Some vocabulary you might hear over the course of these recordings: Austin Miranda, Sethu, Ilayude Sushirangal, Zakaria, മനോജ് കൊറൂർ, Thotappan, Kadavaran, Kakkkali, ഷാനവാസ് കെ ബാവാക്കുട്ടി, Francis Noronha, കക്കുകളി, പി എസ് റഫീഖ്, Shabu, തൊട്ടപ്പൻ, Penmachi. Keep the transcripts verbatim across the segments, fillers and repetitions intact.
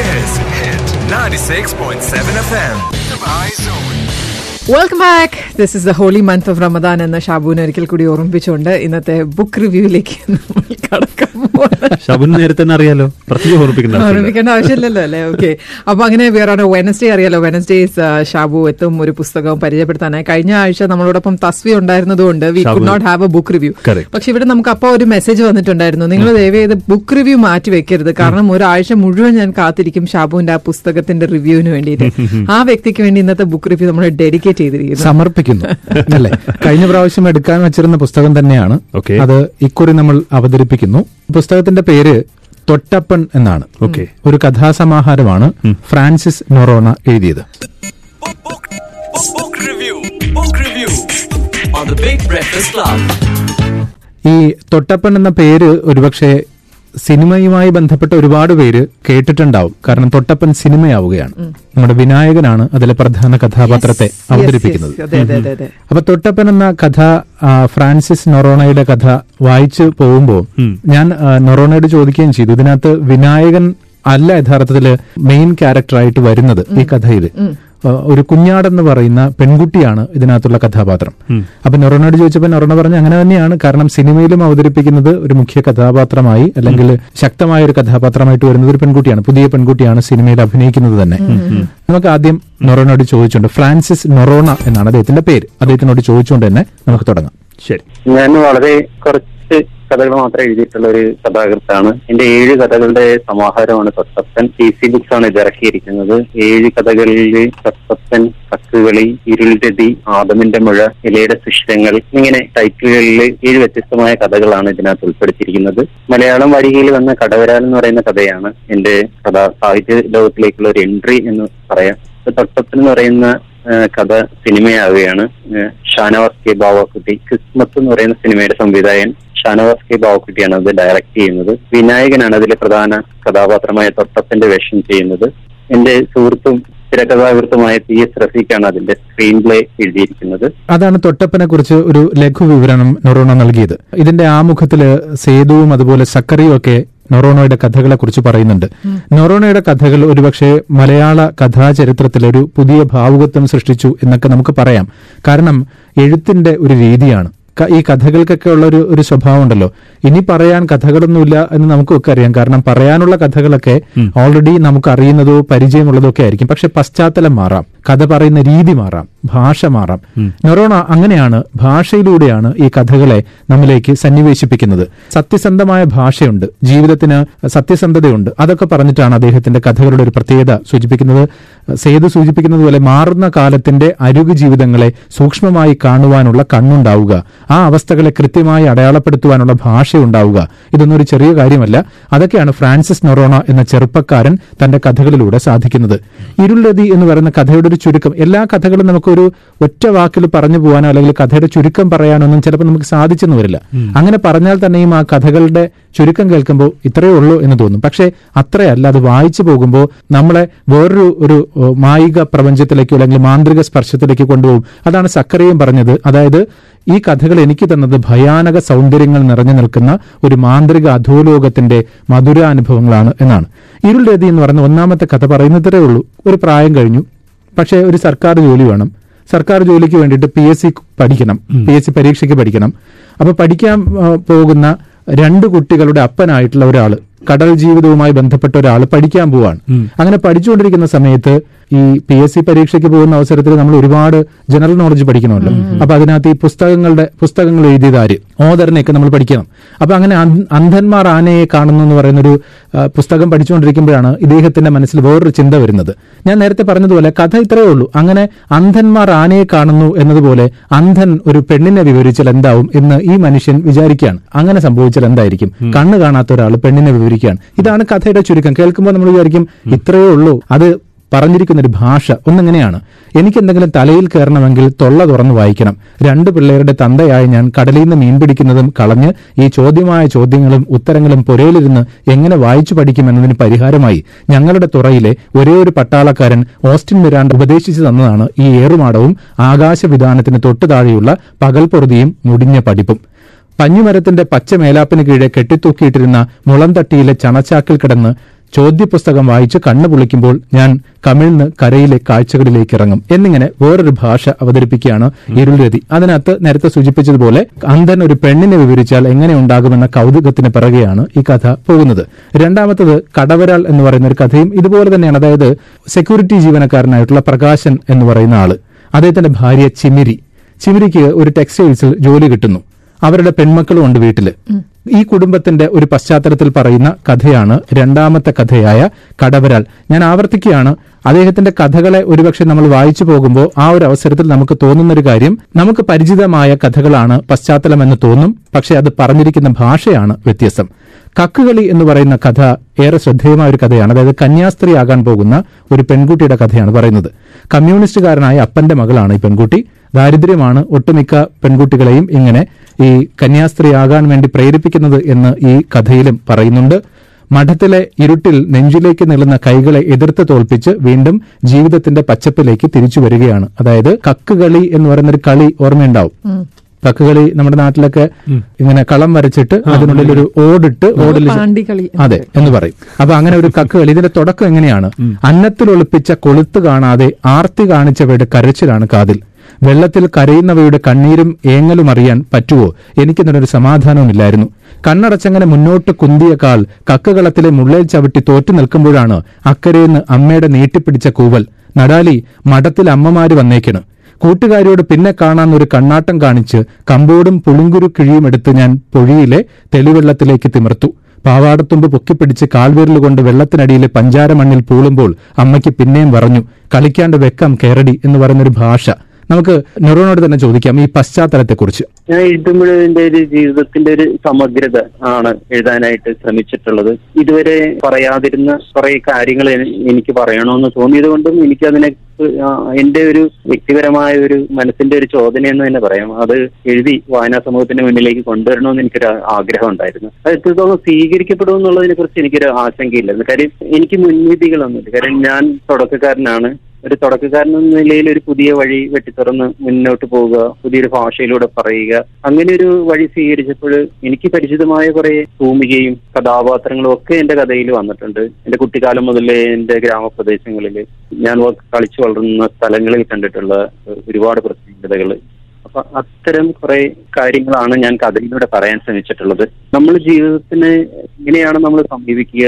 is Hit ninety-six point seven F M. Welcome back. This is the holy month of Ramadan എന്ന ഷാബുവിനെ ഒരിക്കൽ കൂടി ഓർമ്മിപ്പിച്ചുകൊണ്ട് ഇന്നത്തെ book റിവ്യൂയിലേക്ക് നമ്മൾ കടക്കാം. ഷാബുവിനെ നേരത്തെ തന്നെ അറിയാലോ, പ്രത്യേകം ഓർമ്മിപ്പിക്കേണ്ട ഓർമ്മിക്കേണ്ട ആവശ്യമില്ലല്ലോ അല്ലേ? ഓക്കെ, അപ്പോൾ അങ്ങനെ വേറെ വെനസ്ഡേ അറിയാലോ, വെനസ്ഡേസ് ഷാബു എത്തും ഒരു പുസ്തകവും പരിചയപ്പെടുത്താനായി. കഴിഞ്ഞ ആഴ്ച നമ്മളോടൊപ്പം തസ്വി ഉണ്ടായിരുന്നതുകൊണ്ട് we could not have a book review. പക്ഷെ ഇവിടെ നമുക്ക് അപ്പോൾ ഒരു മെസ്സേജ് വന്നിട്ടുണ്ടായിരുന്നു, നിങ്ങൾ ദയവ് ചെയ്ത് ബുക്ക് റിവ്യൂ മാറ്റി വെക്കരുത്, കാരണം ഒരാഴ്ച മുഴുവൻ ഞാൻ കാത്തിരിക്കും ഷാബുവിന്റെ ആ പുസ്തകത്തിന്റെ റിവ്യൂവിന് വേണ്ടിയിട്ട്. ആ വ്യക്തിക്ക് വേണ്ടി ഇന്നത്തെ ബുക്ക് റിവ്യൂ നമ്മൾ ഡെഡിക്കേറ്റ് ചെയ്തിരിക്കുന്നു, സമർപ്പിക്കുന്നു അല്ലേ? കഴിഞ്ഞ പ്രാവശ്യം എടുക്കാൻ വെച്ചിരുന്ന പുസ്തകം തന്നെയാണ് അത് ഇക്കുറി നമ്മൾ അവതരിപ്പിക്കുന്നു. പുസ്തകത്തിന്റെ പേര് തൊട്ടപ്പൻ എന്നാണ്. ഓക്കെ, ഒരു കഥാസമാഹാരമാണ് ഫ്രാൻസിസ് നൊറോണ എഴുതിയത്. ഈ തൊട്ടപ്പൻ എന്ന പേര് ഒരുപക്ഷെ സിനിമയുമായി ബന്ധപ്പെട്ട ഒരുപാട് പേര് കേട്ടിട്ടുണ്ടാവും, കാരണം തൊട്ടപ്പൻ സിനിമയാവുകയാണ്. നമ്മുടെ വിനായകനാണ് അതിലെ പ്രധാന കഥാപാത്രത്തെ അവതരിപ്പിക്കുന്നത്. അപ്പൊ തൊട്ടപ്പൻ എന്ന കഥ, ഫ്രാൻസിസ് നൊറോണയുടെ കഥ വായിച്ചു പോകുമ്പോൾ ഞാൻ നൊറോണയോട് ചോദിക്കുകയും ചെയ്തു, ഇതിനകത്ത് വിനായകൻ അല്ല യഥാർത്ഥത്തില് മെയിൻ ക്യാരക്ടറായിട്ട് വരുന്നത്. ഈ കഥയിൽ ഒരു കുഞ്ഞാടെന്ന് പറയുന്ന പെൺകുട്ടിയാണ് ഇതിനകത്തുള്ള കഥാപാത്രം. അപ്പൊ നൊറോണയോട് ചോദിച്ചപ്പോൾ നൊറോണ പറഞ്ഞു അങ്ങനെ തന്നെയാണ്, കാരണം സിനിമയിലും അവതരിപ്പിക്കുന്നത് ഒരു മുഖ്യ കഥാപാത്രമായി അല്ലെങ്കിൽ ശക്തമായ ഒരു കഥാപാത്രമായിട്ട് വരുന്നത് ഒരു പെൺകുട്ടിയാണ്, പുതിയ പെൺകുട്ടിയാണ് സിനിമയിൽ അഭിനയിക്കുന്നത് തന്നെ. നമുക്ക് ആദ്യം നൊറോണയോട് ചോദിച്ചുകൊണ്ട്, ഫ്രാൻസിസ് നൊറോണ എന്നാണ് അദ്ദേഹത്തിന്റെ പേര്, അദ്ദേഹത്തിനോട് ചോദിച്ചുകൊണ്ട് തന്നെ നമുക്ക് തുടങ്ങാം. ശരി, ഞാൻ വളരെ കുറച്ച് കഥകൾ മാത്രം എഴുതിയിട്ടുള്ള ഒരു കഥാകൃത്താണ്. എന്റെ ഏഴ് കഥകളുടെ സമാഹാരമാണ് തൊട്ടപ്പൻ. സീ ബുക്സ് ആണ് ഇത് ഇറക്കിയിരിക്കുന്നത്. ഏഴ് കഥകളിൽ തൊട്ടപ്പൻ, കക്കുകളി, ഇരുൾ രതി, ആദമിന്റെ മുഴ, ഇലയുടെ സുഷിരങ്ങൾ ഇങ്ങനെ ടൈറ്റിലുകളിൽ ഏഴ് വ്യത്യസ്തമായ കഥകളാണ് ഇതിനകത്ത് ഉൾപ്പെടുത്തിയിരിക്കുന്നത്. മലയാളം വാരികയിൽ വന്ന കടവരാൻ എന്ന് പറയുന്ന കഥയാണ് എന്റെ കഥാ സാഹിത്യ ലോകത്തിലേക്കുള്ള ഒരു എൻട്രി എന്ന് പറയാം. തൊട്ടപ്പൻ എന്ന് പറയുന്ന കഥ സിനിമയാവുകയാണ്. ഷാനവാസ് കെ ബാവാക്കുട്ടി, ക്രിസ്മസ് എന്ന് പറയുന്ന സിനിമയുടെ സംവിധായകൻ ഷാനവാസ് കെ ബാവക്കുട്ടിയാണ് അത് ഡയറക്ട് ചെയ്യുന്നത്. വിനായകനാണ് അതിലെ പ്രധാന കഥാപാത്രമായ തൊട്ടപ്പന്റെ വേഷം ചെയ്യുന്നത്. എന്റെ സുഹൃത്തും തിരക്കഥാകൃത്തുമായ പി എസ് റഫീഖാണ് അതിന്റെ സ്ക്രീൻ പ്ലേ എഴുതിയിരിക്കുന്നത്. അതാണ് തൊട്ടപ്പനെ കുറിച്ച് ഒരു ലഘു വിവരണം നൊറോണ നൽകിയത്. ഇതിന്റെ ആമുഖത്തില് സേതുവും അതുപോലെ സക്കറിയും ഒക്കെ നൊറോണയുടെ കഥകളെ കുറിച്ച് പറയുന്നുണ്ട്. നൊറോണയുടെ കഥകൾ ഒരുപക്ഷെ മലയാള കഥാചരിത്രത്തിലൊരു പുതിയ ഭാവുകത്വം സൃഷ്ടിച്ചു എന്നൊക്കെ നമുക്ക് പറയാം. കാരണം എഴുത്തിന്റെ ഒരു രീതിയാണ് ഈ കഥകൾക്കൊക്കെ ഉള്ള ഒരു ഒരു സ്വഭാവം ഉണ്ടല്ലോ. ഇനി പറയാൻ കഥകളൊന്നുമില്ല എന്ന് നമുക്കൊക്കെ അറിയാം, കാരണം പറയാനുള്ള കഥകളൊക്കെ ഓൾറെഡി നമുക്ക് അറിയുന്നതോ പരിചയമുള്ളതോ ഒക്കെ ആയിരിക്കും. പക്ഷെ പശ്ചാത്തലം മാറാം, കഥ പറയുന്ന രീതി മാറാം, ഭാഷ മാറാം. നൊറോണ അങ്ങനെയാണ്, ഭാഷയിലൂടെയാണ് ഈ കഥകളെ നമ്മിലേക്ക് സന്നിവേശിപ്പിക്കുന്നത്. സത്യസന്ധമായ ഭാഷയുണ്ട്, ജീവിതത്തിന് സത്യസന്ധതയുണ്ട്, അതൊക്കെ പറഞ്ഞിട്ടാണ് അദ്ദേഹത്തിന്റെ കഥകളുടെ ഒരു പ്രത്യേകത സൂചിപ്പിക്കുന്നത്. സേതു സൂചിപ്പിക്കുന്നത് പോലെ മാറുന്ന കാലത്തിന്റെ അരുകു ജീവിതങ്ങളെ സൂക്ഷ്മമായി കാണുവാനുള്ള കണ്ണുണ്ടാവുക, ആ അവസ്ഥകളെ കൃത്യമായി അടയാളപ്പെടുത്തുവാനുള്ള ഭാഷ ഉണ്ടാവുക, ഇതൊന്നും ഒരു ചെറിയ കാര്യമല്ല. അതൊക്കെയാണ് ഫ്രാൻസിസ് നൊറോണ എന്ന ചെറുപ്പക്കാരൻ തന്റെ കഥകളിലൂടെ സാധിക്കുന്നത്. ഇരുൾ രതി എന്ന് പറയുന്ന കഥയുടെ ഒരു ചുരുക്കം. എല്ലാ കഥകളും നമുക്കൊരു ഒറ്റ വാക്കിൽ പറഞ്ഞു പോകാനോ അല്ലെങ്കിൽ കഥയുടെ ചുരുക്കം പറയാനോ ഒന്നും ചിലപ്പോൾ നമുക്ക് സാധിച്ചെന്ന് വരില്ല. അങ്ങനെ പറഞ്ഞാൽ തന്നെയും ആ കഥകളുടെ ചുരുക്കം കേൾക്കുമ്പോൾ ഇത്രയേ ഉള്ളൂ എന്ന് തോന്നും. പക്ഷേ അത്രയല്ല, അത് വായിച്ചു പോകുമ്പോൾ നമ്മളെ വേറൊരു ഒരു മായിക പ്രപഞ്ചത്തിലേക്കോ അല്ലെങ്കിൽ മാന്ത്രിക സ്പർശത്തിലേക്ക് കൊണ്ടുപോകും. അതാണ് സക്കറിയും പറഞ്ഞത്. അതായത് ഈ കഥകൾ എനിക്ക് തന്നത് ഭയാനക സൗന്ദര്യങ്ങൾ നിറഞ്ഞു നിൽക്കുന്ന ഒരു മാന്ത്രിക അധോലോകത്തിന്റെ മധുരാനുഭവങ്ങളാണ് എന്നാണ്. ഇരുൾ രതി എന്ന് പറയുന്ന ഒന്നാമത്തെ കഥ പറയുന്നതേ ഉള്ളൂ, ഒരു പ്രായം കഴിഞ്ഞു, പക്ഷേ ഒരു സർക്കാർ ജോലി വേണം, സർക്കാർ ജോലിക്ക് വേണ്ടിയിട്ട് പി എസ് സി പഠിക്കണം, പി എസ് സി പരീക്ഷയ്ക്ക് പഠിക്കണം. അപ്പൊ പഠിക്കാൻ പോകുന്ന രണ്ട് കുട്ടികളുടെ അപ്പനായിട്ടുള്ള ഒരാള്, കടൽ ജീവിതവുമായി ബന്ധപ്പെട്ട ഒരാൾ പഠിക്കാൻ പോവാണ്. അങ്ങനെ പഠിച്ചുകൊണ്ടിരിക്കുന്ന സമയത്ത് ഈ പി എസ് സി പരീക്ഷയ്ക്ക് പോകുന്ന അവസരത്തിൽ നമ്മൾ ഒരുപാട് ജനറൽ നോളജ് പഠിക്കണമല്ലോ. അപ്പൊ അതിനകത്ത് ഈ പുസ്തകങ്ങളുടെ പുസ്തകങ്ങൾ എഴുതിയതാര്, ഓദറിനെയൊക്കെ നമ്മൾ പഠിക്കണം. അപ്പൊ അങ്ങനെ അന്ധന്മാർ ആനയെ കാണുന്നു എന്ന് പറയുന്നൊരു പുസ്തകം പഠിച്ചുകൊണ്ടിരിക്കുമ്പോഴാണ് ഇദ്ദേഹത്തിന്റെ മനസ്സിൽ വേറൊരു ചിന്ത വരുന്നത്. ഞാൻ നേരത്തെ പറഞ്ഞതുപോലെ കഥ ഇത്രയേ ഉള്ളൂ. അങ്ങനെ അന്ധന്മാർ ആനയെ കാണുന്നു എന്നതുപോലെ അന്ധൻ ഒരു പെണ്ണിനെ വിവരിച്ചാൽ എന്താവും എന്ന് ഈ മനുഷ്യൻ വിചാരിക്കുകയാണ്. അങ്ങനെ സംഭവിച്ചാൽ എന്തായിരിക്കും? കണ്ണ് കാണാത്ത ഒരാൾ പെണ്ണിനെ വിവരിക്കുകയാണ്. ഇതാണ് കഥയുടെ ചുരുക്കം. കേൾക്കുമ്പോൾ നമ്മൾ വിചാരിക്കും ഇത്രയേ ഉള്ളൂ. അത് പറഞ്ഞിരിക്കുന്നൊരു ഭാഷ ഒന്നിങ്ങനെയാണ്: എനിക്കെന്തെങ്കിലും തലയിൽ കയറണമെങ്കിൽ തൊള്ള തുറന്ന് വായിക്കണം, രണ്ട് പിള്ളേരുടെ തന്തയായി ഞാൻ കടലിൽ നിന്ന് മീൻ പിടിക്കുന്നതും കളഞ്ഞ് ഈ ചോദ്യമായ ചോദ്യങ്ങളും ഉത്തരങ്ങളും പുരയിലിരുന്ന് എങ്ങനെ വായിച്ചു പഠിക്കുമെന്നതിന് പരിഹാരമായി ഞങ്ങളുടെ തുറയിലെ ഒരേ ഒരു പട്ടാളക്കാരൻ ഓസ്റ്റിൻ മിരാണ്ട ഉപദേശിച്ചു തന്നതാണ് ഈ ഏറുമാടവും ആകാശവിധാനത്തിന് തൊട്ടു താഴെയുള്ള പകൽപൊറുതിയും മുടിഞ്ഞ പഠിപ്പും. പഞ്ഞുമരത്തിന്റെ പച്ച മേലാപ്പിന് കീഴെ കെട്ടിത്തൂക്കിയിട്ടിരുന്ന മുളം തട്ടിയിലെ ചണച്ചാക്കിൽ കിടന്ന് ചോദ്യപുസ്തകം വായിച്ച് കണ്ണു പൊളിക്കുമ്പോൾ ഞാൻ കമിഴ്ന്ന് കരയിലെ കാഴ്ചകളിലേക്ക് ഇറങ്ങും എന്നിങ്ങനെ വേറൊരു ഭാഷ അവതരിപ്പിക്കുകയാണ് ഇരുൾ രതി. അതിനകത്ത് നേരത്തെ സൂചിപ്പിച്ചതുപോലെ അന്ധൻ ഒരു പെണ്ണിനെ വിവരിച്ചാൽ എങ്ങനെ ഉണ്ടാകുമെന്ന കൗതുകത്തിന് പിറകെയാണ് ഈ കഥ പോകുന്നത്. രണ്ടാമത്തത് കടവരാൾ എന്ന് പറയുന്ന ഒരു കഥയും ഇതുപോലെ തന്നെയാണ്. അതായത് സെക്യൂരിറ്റി ജീവനക്കാരനായിട്ടുള്ള പ്രകാശൻ എന്ന് പറയുന്ന ആള്, അദ്ദേഹത്തിന്റെ ഭാര്യ ചിമിരി, ചിമിരിക്ക് ഒരു ടെക്സ്റ്റൈൽസിൽ ജോലി കിട്ടുന്നു. അവരുടെ പെൺമക്കളും ഉണ്ട് വീട്ടില്. ഈ കുടുംബത്തിന്റെ ഒരു പശ്ചാത്തലത്തിൽ പറയുന്ന കഥയാണ് രണ്ടാമത്തെ കഥയായ കടവരാൾ. ഞാൻ ആവർത്തിക്കുകയാണ്, അദ്ദേഹത്തിന്റെ കഥകളെ ഒരുപക്ഷെ നമ്മൾ വായിച്ചു പോകുമ്പോൾ ആ ഒരു അവസരത്തിൽ നമുക്ക് തോന്നുന്നൊരു കാര്യം, നമുക്ക് പരിചിതമായ കഥകളാണ് പശ്ചാത്തലമെന്ന് തോന്നും, പക്ഷെ അത് പറഞ്ഞിരിക്കുന്ന ഭാഷയാണ് വ്യത്യസ്തം. കക്കുകളി എന്ന് പറയുന്ന കഥ ഏറെ ശ്രദ്ധേയമായ ഒരു കഥയാണ്. അതായത് കന്യാസ്ത്രീയാകാൻ പോകുന്ന ഒരു പെൺകുട്ടിയുടെ കഥയാണ് പറയുന്നത്. കമ്മ്യൂണിസ്റ്റുകാരനായ അപ്പന്റെ മകളാണ് ഈ പെൺകുട്ടി. ദാരിദ്ര്യമാണ് ഒട്ടുമിക്ക പെൺകുട്ടികളെയും ഇങ്ങനെ ഈ കന്യാസ്ത്രീയാകാൻ വേണ്ടി പ്രേരിപ്പിക്കുന്നത് എന്ന് ഈ കഥയിലും പറയുന്നുണ്ട്. മഠത്തിലെ ഇരുട്ടിൽ നെഞ്ചിലേക്ക് നീളുന്ന കൈകളെ എതിർത്ത് തോൽപ്പിച്ച് വീണ്ടും ജീവിതത്തിന്റെ പച്ചപ്പിലേക്ക് തിരിച്ചു വരികയാണ്. അതായത് കക്കുകളി എന്ന് പറയുന്നൊരു കളി ഓർമ്മയുണ്ടാവും. കക്കുകളി നമ്മുടെ നാട്ടിലൊക്കെ ഇങ്ങനെ കളം വരച്ചിട്ട് അതിനുള്ളിൽ ഒരു ഓടിട്ട് ഓടിൽ അതെ എന്ന് പറയും. അപ്പൊ അങ്ങനെ ഒരു കക്കുകളി. ഇതിന്റെ തുടക്കം എങ്ങനെയാണ്? അന്നത്തിൽ ഒളിപ്പിച്ച കൊളുത്ത് കാണാതെ ആർത്തി കാണിച്ചവയുടെ കരച്ചിലാണ് കാതിൽ, വെള്ളത്തിൽ കരയുന്നവയുടെ കണ്ണീരും ഏങ്ങലും അറിയാൻ പറ്റുവോ? എനിക്കിതിനൊരു സമാധാനവുമില്ലായിരുന്നു. കണ്ണടച്ചങ്ങനെ മുന്നോട്ട് കുന്തിയ കാൽ കക്കകളത്തിലെ മുള്ളേൽ ചവിട്ടി തോറ്റു നിൽക്കുമ്പോഴാണ് അക്കരയെന്ന് അമ്മയുടെ നീട്ടിപ്പിടിച്ച കൂവൽ. നടാലി, മഠത്തിൽ അമ്മമാര് വന്നേക്കണ്. കൂട്ടുകാരിയോട് പിന്നെ കാണാൻ ഒരു കണ്ണാട്ടം കാണിച്ച് കമ്പോടും പുളിങ്കുരു കിഴിയും എടുത്ത് ഞാൻ പൊഴിയിലെ തെളിവെള്ളത്തിലേക്ക് തിമിർത്തു. പാവാടത്തുമ്പ് പൊക്കിപ്പിടിച്ച് കാൽവിരലുകൊണ്ട് വെള്ളത്തിനടിയിലെ പഞ്ചാര മണ്ണിൽ പൂളുമ്പോൾ അമ്മയ്ക്ക് പിന്നെയും പറഞ്ഞു, കളിക്കാണ്ട് വെക്കം കേരടി എന്ന് പറയുന്നൊരു ഭാഷ. നമുക്ക് നെറോനോട് തന്നെ ചോദിക്കാം ഈ പശ്ചാത്തലത്തെ കുറിച്ച്. ഞാൻ എഴുതുമ്പോൾ എന്റെ ഒരു ജീവിതത്തിന്റെ ഒരു സമഗ്രത ആണ് എഴുതാനായിട്ട് ശ്രമിച്ചിട്ടുള്ളത്. ഇതുവരെ പറയാതിരുന്ന കുറെ കാര്യങ്ങൾ എനിക്ക് പറയണമെന്ന് തോന്നിയത് കൊണ്ടും എനിക്കതിനെ എന്റെ ഒരു വ്യക്തിപരമായ ഒരു മനസ്സിന്റെ ഒരു ചോദന എന്ന് തന്നെ പറയാം. അത് എഴുതി വായനാ സമൂഹത്തിന്റെ മുന്നിലേക്ക് കൊണ്ടുവരണമെന്ന് എനിക്കൊരു ആഗ്രഹം ഉണ്ടായിരുന്നു. അത് എത്രത്തോളം സ്വീകരിക്കപ്പെടും എന്നുള്ളതിനെ കുറിച്ച് എനിക്കൊരു ആശങ്കയില്ലായിരുന്നു. കാര്യം എനിക്ക് മുൻവിധികളൊന്നുമില്ല. കാര്യം ഞാൻ തുടക്കക്കാരനാണ്. ഒരു തുടക്കക്കാരൻ എന്ന നിലയിൽ ഒരു പുതിയ വഴി വെട്ടിത്തുറന്ന് മുന്നോട്ട് പോവുക, പുതിയൊരു ഭാഷയിലൂടെ പറയുക, അങ്ങനെ ഒരു വഴി സ്വീകരിച്ചപ്പോൾ എനിക്ക് പരിചിതമായ കുറെ ഭൂമികയും കഥാപാത്രങ്ങളും ഒക്കെ എന്റെ കഥയിൽ വന്നിട്ടുണ്ട്. എന്റെ കുട്ടിക്കാലം മുതലേ എന്റെ ഗ്രാമപ്രദേശങ്ങളിൽ ഞാൻ കളിച്ചു വളർന്ന സ്ഥലങ്ങളിൽ കണ്ടിട്ടുള്ള ഒരുപാട് പ്രത്യേകതകൾ. അപ്പൊ അത്തരം കുറെ കാര്യങ്ങളാണ് ഞാൻ കഥയിലൂടെ പറയാൻ ശ്രമിച്ചിട്ടുള്ളത്. നമ്മൾ ജീവിതത്തിന് എങ്ങനെയാണ് നമ്മൾ സമീപിക്കുക?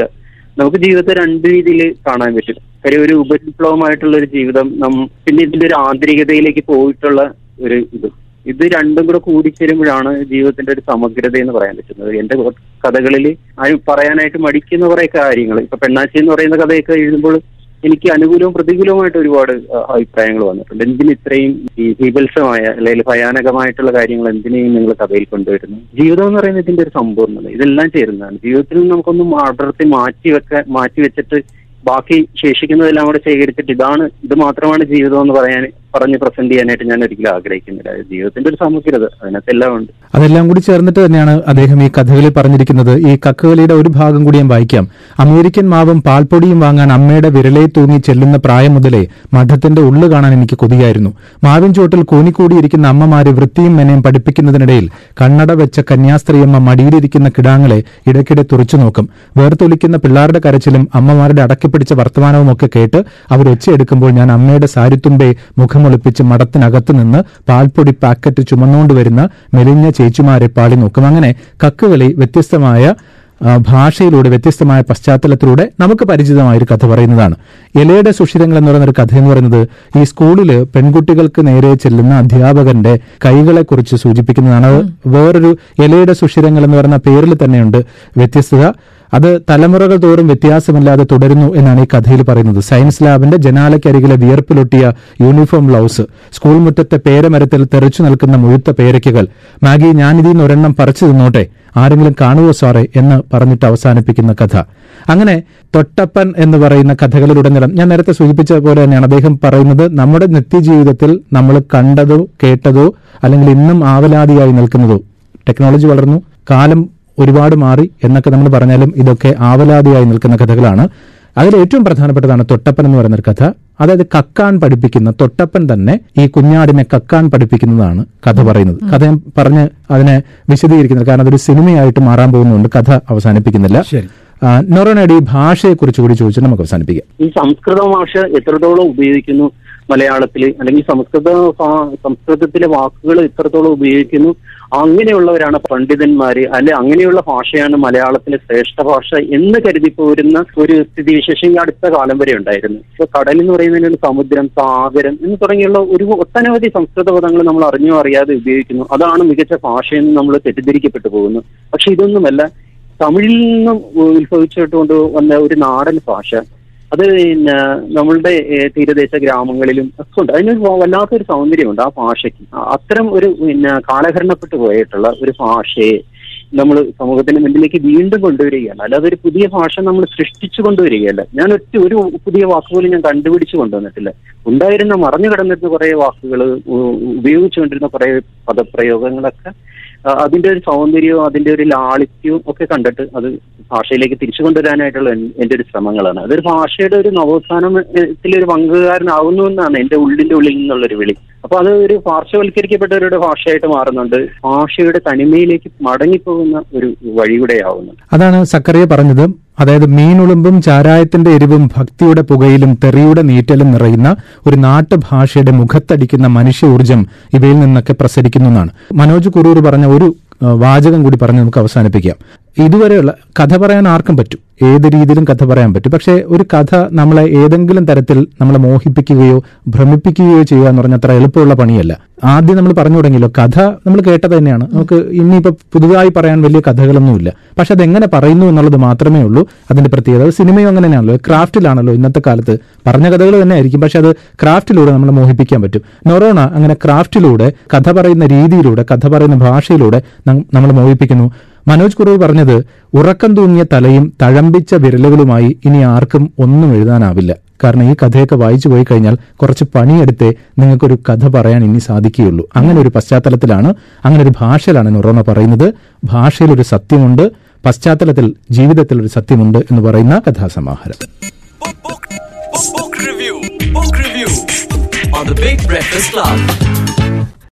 നമുക്ക് ജീവിതത്തെ രണ്ട് രീതിയിൽ കാണാൻ പറ്റും. കാര്യം ഒരു ഉപരിപ്ലവമായിട്ടുള്ള ഒരു ജീവിതം, പിന്നെ ഇതിന്റെ ഒരു ആന്തരികതയിലേക്ക് പോയിട്ടുള്ള ഒരു ഇത് ഇത് രണ്ടും കൂടെ കൂടിച്ചേരുമ്പോഴാണ് ജീവിതത്തിന്റെ ഒരു സമഗ്രത എന്ന് പറയാൻ പറ്റുന്നത്. എന്റെ കഥകളിൽ പറയാനായിട്ട് മടിക്കുന്ന കുറെ കാര്യങ്ങൾ, ഇപ്പൊ പെണ്ണാച്ചി എന്ന് പറയുന്ന കഥയൊക്കെ എഴുതുമ്പോൾ എനിക്ക് അനുകൂലവും പ്രതികൂലവുമായിട്ട് ഒരുപാട് അഭിപ്രായങ്ങൾ വന്നിട്ടുണ്ട്. എന്തിന് ഇത്രയും ഹിബൽസമായ അല്ലെങ്കിൽ ഭയാനകമായിട്ടുള്ള കാര്യങ്ങൾ എന്തിനേയും നിങ്ങൾ കഥയിൽ കൊണ്ടുവരുന്നു? ജീവിതം എന്ന് പറയുന്നത് ഇതിന്റെ ഒരു സമ്പൂർണ്ണത, ഇതെല്ലാം ചേരുന്നതാണ്. ജീവിതത്തിൽ നമുക്കൊന്നും അടർത്തി മാറ്റിവെക്കാൻ മാറ്റിവെച്ചിട്ട് ബാക്കി ശേഷിക്കുന്നതെല്ലാം കൂടെ ശേഖരിച്ചിട്ട് ഇതാണ് ഇത് മാത്രമാണ് ജീവിതം എന്ന് പറയാൻ പറഞ്ഞ് പ്രസന്റ് ചെയ്യാനായിട്ട് ഞാൻ ഒരിക്കലും ആഗ്രഹിക്കുന്നില്ല. ജീവിതത്തിന്റെ ഒരു സമഗ്രത അതിനകത്തെല്ലാം ഉണ്ട്. അതെല്ലാം കൂടി ചേർന്നിട്ട് തന്നെയാണ് അദ്ദേഹം ഈ കഥകളി പറഞ്ഞിരിക്കുന്നത്. ഈ കക്കകളിയുടെ ഒരു ഭാഗം കൂടി ഞാൻ വായിക്കാം. അമേരിക്കൻ മാവും പാൽപ്പൊടിയും വാങ്ങാൻ അമ്മയുടെ വിരലെ തൂങ്ങി ചെല്ലുന്ന പ്രായം മുതലേ മഠത്തിന്റെ ഉള്ളു കാണാൻ എനിക്ക് കൊതിയായിരുന്നു. മാവിൻ ചോട്ടിൽ കൂനിക്കൂടിയിരിക്കുന്ന അമ്മമാര് വൃത്തിയും മെനയും പഠിപ്പിക്കുന്നതിനിടയിൽ കണ്ണട വെച്ച കന്യാസ്ത്രീയമ്മ മടിയിലിരിക്കുന്ന കിടാങ്ങളെ ഇടയ്ക്കിടെ തുറച്ചു നോക്കും. വേർത്തൊലിക്കുന്ന പിള്ളാരുടെ കരച്ചിലും അമ്മമാരുടെ അടക്കിപ്പിടിച്ച വർത്തമാനവും ഒക്കെ കേട്ട് അവരൊച്ചയെടുക്കുമ്പോൾ ഞാൻ അമ്മയുടെ സാരിത്തുമ്പെ മുഖം ൊളിപ്പിച്ച് മഠത്തിനകത്ത് നിന്ന് പാൽപ്പൊടി പാക്കറ്റ് ചുമന്നുകൊണ്ടുവരുന്ന മെലിഞ്ഞ ചേച്ചിമാരെ പാളി നോക്കും. അങ്ങനെ കക്കുകളി വ്യത്യസ്തമായ ഭാഷയിലൂടെ, വ്യത്യസ്തമായ പശ്ചാത്തലത്തിലൂടെ നമുക്ക് പരിചിതമായൊരു കഥ പറയുന്നതാണ്. ഇലയുടെ സുഷിരങ്ങൾ എന്ന് പറയുന്ന ഒരു കഥ എന്ന് പറയുന്നത് ഈ സ്കൂളില് പെൺകുട്ടികൾക്ക് നേരെ ചെല്ലുന്ന അധ്യാപകന്റെ കൈകളെ കുറിച്ച് സൂചിപ്പിക്കുന്നതാണ്. വേറൊരു ഇലയുടെ സുഷിരങ്ങൾ എന്ന് പറയുന്ന പേരിൽ തന്നെയുണ്ട് വ്യത്യസ്തത. അത് തലമുറകൾ തോറും വ്യത്യാസമില്ലാതെ തുടരുന്നു എന്നാണ് ഈ കഥയിൽ പറയുന്നത്. സയൻസ് ലാബിന്റെ ജനാലയ്ക്കരികിലെ വിയർപ്പിലൊട്ടിയ യൂണിഫോം ബ്ലൌസ്, സ്കൂൾ മുറ്റത്തെ പേരമരത്തിൽ തെറിച്ചു നിൽക്കുന്ന മുഴുത്ത പേരയ്ക്കകൾ, മാഗി ഞാനിതിന്ന് ഒരെണ്ണം പറിച്ചു തിന്നോട്ടെ, ആരെങ്കിലും കാണുവോ സാറേ എന്ന് പറഞ്ഞിട്ട് അവസാനിപ്പിക്കുന്ന കഥ. അങ്ങനെ തൊട്ടപ്പൻ എന്ന് പറയുന്ന കഥകളിലുടനീളം ഞാൻ നേരത്തെ സൂചിപ്പിച്ച പോലെ തന്നെയാണ് അദ്ദേഹം പറയുന്നത്. നമ്മുടെ നിത്യജീവിതത്തിൽ നമ്മൾ കണ്ടതോ കേട്ടതോ അല്ലെങ്കിൽ ഇന്നും ആവലാതിയായി നിൽക്കുന്നതോ, ടെക്നോളജി വളർന്നു, കാലം ഒരുപാട് മാറി എന്നൊക്കെ നമ്മൾ പറഞ്ഞാലും ഇതൊക്കെ ആവലാതിയായി നിൽക്കുന്ന കഥകളാണ്. അതിൽ ഏറ്റവും പ്രധാനപ്പെട്ടതാണ് തൊട്ടപ്പൻ എന്ന് പറയുന്നൊരു കഥ. അതായത് കക്കാൻ പഠിപ്പിക്കുന്ന തൊട്ടപ്പൻ തന്നെ ഈ കുഞ്ഞാടിനെ കക്കാൻ പഠിപ്പിക്കുന്നതാണ് കഥ പറയുന്നത്. കഥ ഞാൻ പറഞ്ഞ് അതിനെ വിശദീകരിക്കുന്നത്, കാരണം അതൊരു സിനിമയായിട്ട് മാറാൻ പോകുന്നുണ്ട്, കഥ അവസാനിപ്പിക്കുന്നില്ല. നൊറോണയുടെ ഈ ഭാഷയെക്കുറിച്ച് കൂടി ചോദിച്ചാൽ നമുക്ക് അവസാനിപ്പിക്കാം. ഈ സംസ്കൃത ഭാഷ എത്രത്തോളം ഉപയോഗിക്കുന്നു മലയാളത്തിൽ, അല്ലെങ്കിൽ സംസ്കൃത സംസ്കൃതത്തിലെ വാക്കുകൾ എത്രത്തോളം ഉപയോഗിക്കുന്നു, അങ്ങനെയുള്ളവരാണ് പണ്ഡിതന്മാര്, അല്ലെ അങ്ങനെയുള്ള ഭാഷയാണ് മലയാളത്തിലെ ശ്രേഷ്ഠ ഭാഷ എന്ന് കരുതി പോരുന്ന ഒരു സ്ഥിതിവിശേഷം ഈ അടുത്ത കാലം വരെ ഉണ്ടായിരുന്നു. ഇപ്പൊ കടൽ എന്ന് പറയുന്നതിന് സമുദ്രം, സാഗരം എന്ന് തുടങ്ങിയുള്ള ഒരു ഒട്ടനവധി സംസ്കൃത പദങ്ങൾ നമ്മൾ അറിഞ്ഞോ അറിയാതെ ഉപയോഗിക്കുന്നു. അതാണ് മികച്ച ഭാഷയെന്ന് നമ്മൾ തെറ്റിദ്ധരിക്കപ്പെട്ടു പോകുന്നു. പക്ഷെ ഇതൊന്നുമല്ല. തമിഴിൽ നിന്നും ഉത്ഭവിച്ചുകൊണ്ട് വന്ന ഒരു നാടൻ ഭാഷ, അത് പിന്നെ നമ്മളുടെ തീരദേശ ഗ്രാമങ്ങളിലും ഒക്കെ ഉണ്ട്. അതിനൊരു വല്ലാത്തൊരു സൗന്ദര്യമുണ്ട് ആ ഭാഷയ്ക്ക്. അത്തരം ഒരു പിന്നെ കാലഹരണപ്പെട്ടു പോയിട്ടുള്ള ഒരു ഭാഷയെ നമ്മൾ സമൂഹത്തിന് മുന്നിലേക്ക് വീണ്ടും കൊണ്ടുവരികയാണ്. അല്ലാതെ ഒരു പുതിയ ഭാഷ നമ്മൾ സൃഷ്ടിച്ചു കൊണ്ടുവരികയല്ല. ഞാൻ ഒറ്റ ഒരു പുതിയ വാക്കുപോലും ഞാൻ കണ്ടുപിടിച്ചു കൊണ്ടുവന്നിട്ടില്ല. ഉണ്ടായിരുന്ന മറഞ്ഞു കിടന്നിരുന്ന കുറേ വാക്കുകൾ, ഉപയോഗിച്ചുകൊണ്ടിരുന്ന കുറേ പദപ്രയോഗങ്ങളൊക്കെ അതിന്റെ ഒരു സൗന്ദര്യവും അതിന്റെ ഒരു ലാളിത്യവും ഒക്കെ കണ്ടിട്ട് അത് ഭാഷയിലേക്ക് തിരിച്ചു കൊണ്ടുവരാനായിട്ടുള്ള എന്റെ ഒരു ശ്രമങ്ങളാണ്. അതൊരു ഭാഷയുടെ ഒരു നവോത്ഥാനത്തിലൊരു പങ്കുകാരനാകുന്നു എന്നാണ് എന്റെ ഉള്ളിന്റെ ഉള്ളിൽ നിന്നുള്ളൊരു വിളി. അപ്പൊ അത് ഒരു പാർശ്വവൽക്കരിക്കപ്പെട്ടവരുടെ ഭാഷയായിട്ട് മാറുന്നുണ്ട്. ഭാഷയുടെ തനിമയിലേക്ക് മടങ്ങിപ്പോകുന്ന ഒരു വഴി കൂടെ ആവുന്നുണ്ട്. അതാണ് സക്കറിയ പറഞ്ഞത്. അതായത് മീനുളുമ്പും ചാരായത്തിന്റെ എരിവും ഭക്തിയുടെ പുകയിലും തെറിയുടെ നീറ്റലും നിറയുന്ന ഒരു നാട്ടുഭാഷയുടെ മുഖത്തടിക്കുന്ന മനുഷ്യ ഊർജ്ജം ഇവയിൽ നിന്നൊക്കെ പ്രസരിക്കുന്നു എന്നാണ് മനോജ് കൊറൂർ പറഞ്ഞ ഒരു വാചകം കൂടി പറഞ്ഞ് നമുക്ക് അവസാനിപ്പിക്കാം. ഇതുവരെയുള്ള കഥ പറയാൻ ആർക്കും പറ്റും, ഏത് രീതിയിലും കഥ പറയാൻ പറ്റും. പക്ഷേ ഒരു കഥ നമ്മളെ ഏതെങ്കിലും തരത്തിൽ നമ്മളെ മോഹിപ്പിക്കുകയോ ഭ്രമിപ്പിക്കുകയോ ചെയ്യുക എന്ന് പറഞ്ഞാൽ അത്ര എളുപ്പമുള്ള പണിയല്ല. ആദ്യം നമ്മൾ പറഞ്ഞു തുടങ്ങിയല്ലോ, കഥ നമ്മൾ കേട്ടത് തന്നെയാണ്. നമുക്ക് ഇനിയിപ്പോൾ പുതുതായി പറയാൻ വലിയ കഥകളൊന്നുമില്ല. പക്ഷെ അതെങ്ങനെ പറയുന്നു എന്നുള്ളത് മാത്രമേ ഉള്ളൂ അതിന്റെ പ്രത്യേകത. അത് സിനിമയും അങ്ങനെ തന്നെയാണല്ലോ, ക്രാഫ്റ്റിലാണല്ലോ. ഇന്നത്തെ കാലത്ത് പറഞ്ഞ കഥകൾ തന്നെ ആയിരിക്കും, പക്ഷെ അത് ക്രാഫ്റ്റിലൂടെ നമ്മളെ മോഹിപ്പിക്കാൻ പറ്റും. നൊറോണ അങ്ങനെ ക്രാഫ്റ്റിലൂടെ, കഥ പറയുന്ന രീതിയിലൂടെ, കഥ പറയുന്ന ഭാഷയിലൂടെ നമ്മൾ മോഹിപ്പിക്കുന്നു. മനോജ് കൊറൂർ പറഞ്ഞത്, ഉറക്കം തൂങ്ങിയ തലയും തഴമ്പിച്ച വിരലുകളുമായി ഇനി ആർക്കും ഒന്നും എഴുതാനാവില്ല. കാരണം ഈ കഥയൊക്കെ വായിച്ചു പോയി കഴിഞ്ഞാൽ കുറച്ച് പണിയെടുത്തേ നിങ്ങൾക്കൊരു കഥ പറയാൻ ഇനി സാധിക്കുകയുള്ളൂ. അങ്ങനെ ഒരു പശ്ചാത്തലത്തിലാണ്, അങ്ങനെ ഒരു ഭാഷയിലാണ് നൊറോണ പറയുന്നത്. ഭാഷയിലൊരു സത്യമുണ്ട്, പശ്ചാത്തലത്തിൽ ജീവിതത്തിൽ ഒരു സത്യമുണ്ട് എന്ന് പറയുന്ന കഥാസമാഹാരം.